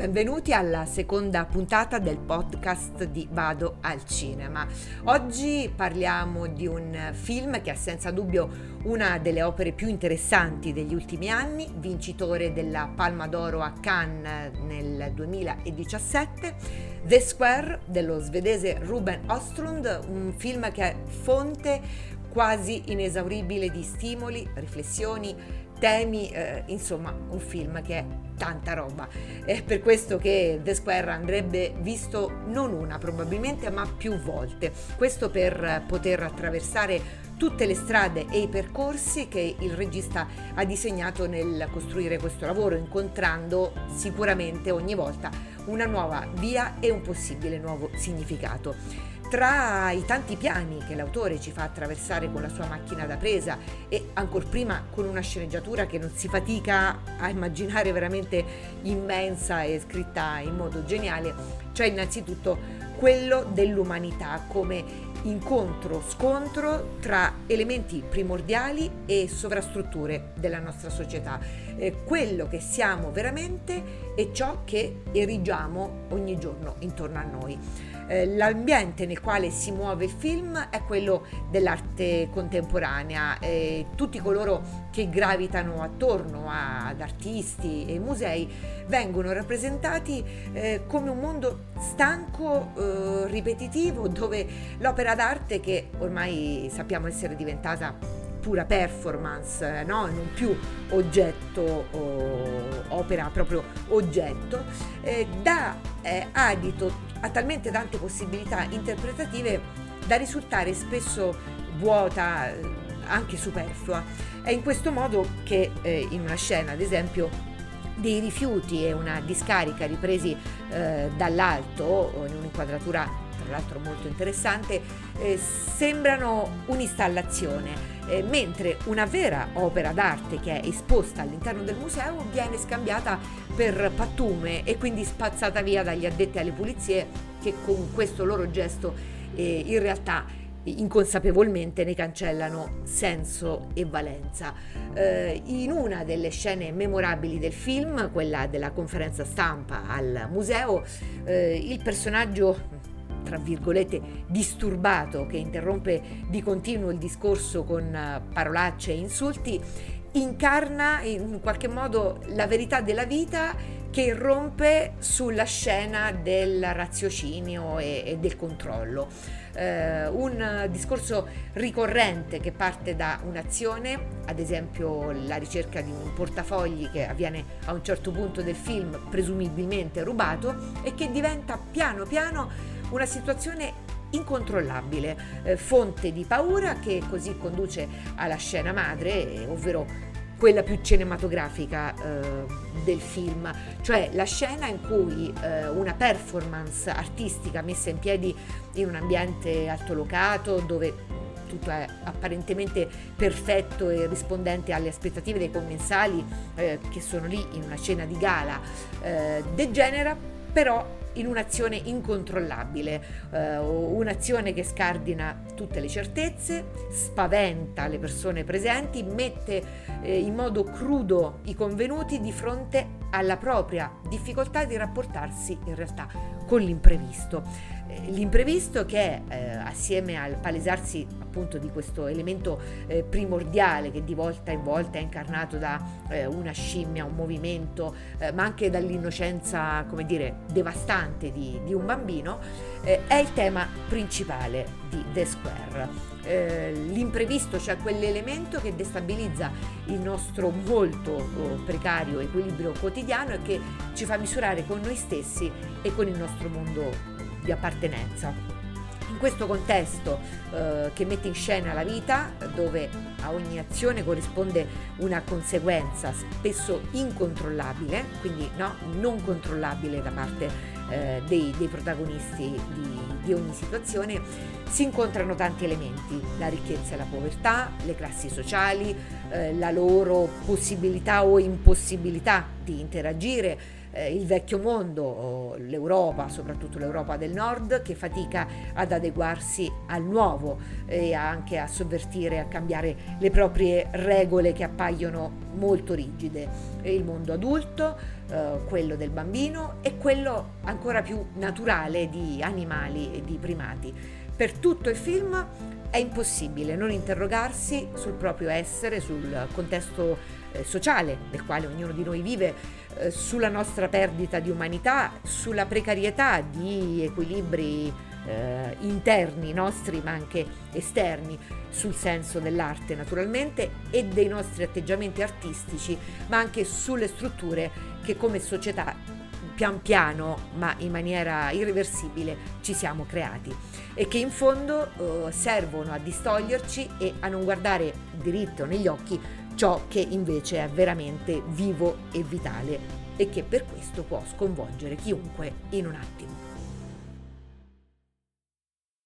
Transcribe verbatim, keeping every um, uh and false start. Benvenuti alla seconda puntata del podcast di Vado al Cinema. Oggi parliamo di un film che è senza dubbio una delle opere più interessanti degli ultimi anni, vincitore della Palma d'Oro a Cannes nel duemiladiciassette, The Square dello svedese Ruben Östlund, un film che è fonte quasi inesauribile di stimoli, riflessioni, temi, eh, insomma un film che è tanta roba. È per questo che The Square andrebbe visto non una probabilmente, ma più volte. Questo per poter attraversare tutte le strade e i percorsi che il regista ha disegnato nel costruire questo lavoro, incontrando sicuramente ogni volta una nuova via e un possibile nuovo significato. Tra i tanti piani che l'autore ci fa attraversare con la sua macchina da presa e ancor prima con una sceneggiatura che non si fatica a immaginare, veramente immensa e scritta in modo geniale, c'è innanzitutto quello dell'umanità come incontro, scontro tra elementi primordiali e sovrastrutture della nostra società, eh, quello che siamo veramente e ciò che erigiamo ogni giorno intorno a noi. L'ambiente nel quale si muove il film è quello dell'arte contemporanea, e tutti coloro che gravitano attorno ad artisti e musei vengono rappresentati eh, come un mondo stanco, eh, ripetitivo, dove l'opera d'arte, che ormai sappiamo essere diventata pura performance, no? Non più oggetto, opera, proprio oggetto, eh, dà eh, adito ha talmente tante possibilità interpretative da risultare spesso vuota, anche superflua. È in questo modo che eh, in una scena, ad esempio, dei rifiuti e una discarica ripresi eh, dall'alto, in un'inquadratura tra l'altro molto interessante, eh, sembrano un'installazione, eh, mentre una vera opera d'arte che è esposta all'interno del museo viene scambiata per pattume e quindi spazzata via dagli addetti alle pulizie, che con questo loro gesto eh, in realtà inconsapevolmente ne cancellano senso e valenza. Eh, in una delle scene memorabili del film, quella della conferenza stampa al museo, eh, il personaggio tra virgolette disturbato, che interrompe di continuo il discorso con parolacce e insulti, incarna in qualche modo la verità della vita che irrompe sulla scena del raziocinio e, e del controllo. Eh, un discorso ricorrente che parte da un'azione, ad esempio la ricerca di un portafogli che avviene a un certo punto del film, presumibilmente rubato, e che diventa piano piano una situazione incontrollabile, eh, fonte di paura, che così conduce alla scena madre, eh, ovvero quella più cinematografica eh, del film, cioè la scena in cui eh, una performance artistica messa in piedi in un ambiente altolocato, dove tutto è apparentemente perfetto e rispondente alle aspettative dei commensali eh, che sono lì in una cena di gala, eh, degenera però in un'azione incontrollabile, eh, un'azione che scardina tutte le certezze, spaventa le persone presenti, mette eh, in modo crudo i convenuti di fronte alla propria difficoltà di rapportarsi in realtà con l'imprevisto. Eh, l'imprevisto che eh, assieme al palesarsi appunto di questo elemento eh, primordiale che di volta in volta è incarnato da eh, una scimmia, un movimento, eh, ma anche dall'innocenza, come dire, devastante Di, di un bambino, eh, è il tema principale di The Square. Eh, l'imprevisto, cioè quell'elemento che destabilizza il nostro molto eh, precario equilibrio quotidiano e che ci fa misurare con noi stessi e con il nostro mondo di appartenenza. In questo contesto eh, che mette in scena la vita, dove a ogni azione corrisponde una conseguenza spesso incontrollabile, quindi no, non controllabile da parte eh, dei, dei protagonisti di, di ogni situazione, si incontrano tanti elementi: la ricchezza e la povertà, le classi sociali, eh, la loro possibilità o impossibilità di interagire, eh, il vecchio mondo, l'Europa, soprattutto l'Europa del Nord, che fatica ad adeguarsi al nuovo e anche a sovvertire, a cambiare le proprie regole che appaiono molto rigide. Il mondo adulto, eh, quello del bambino e quello ancora più naturale di animali e di primati. Per tutto il film è impossibile non interrogarsi sul proprio essere, sul contesto eh, sociale nel quale ognuno di noi vive, eh, sulla nostra perdita di umanità, sulla precarietà di equilibri eh, interni nostri ma anche esterni, sul senso dell'arte naturalmente e dei nostri atteggiamenti artistici, ma anche sulle strutture che come società pian piano ma in maniera irreversibile ci siamo creati e che in fondo eh, servono a distoglierci e a non guardare diritto negli occhi ciò che invece è veramente vivo e vitale e che per questo può sconvolgere chiunque in un attimo.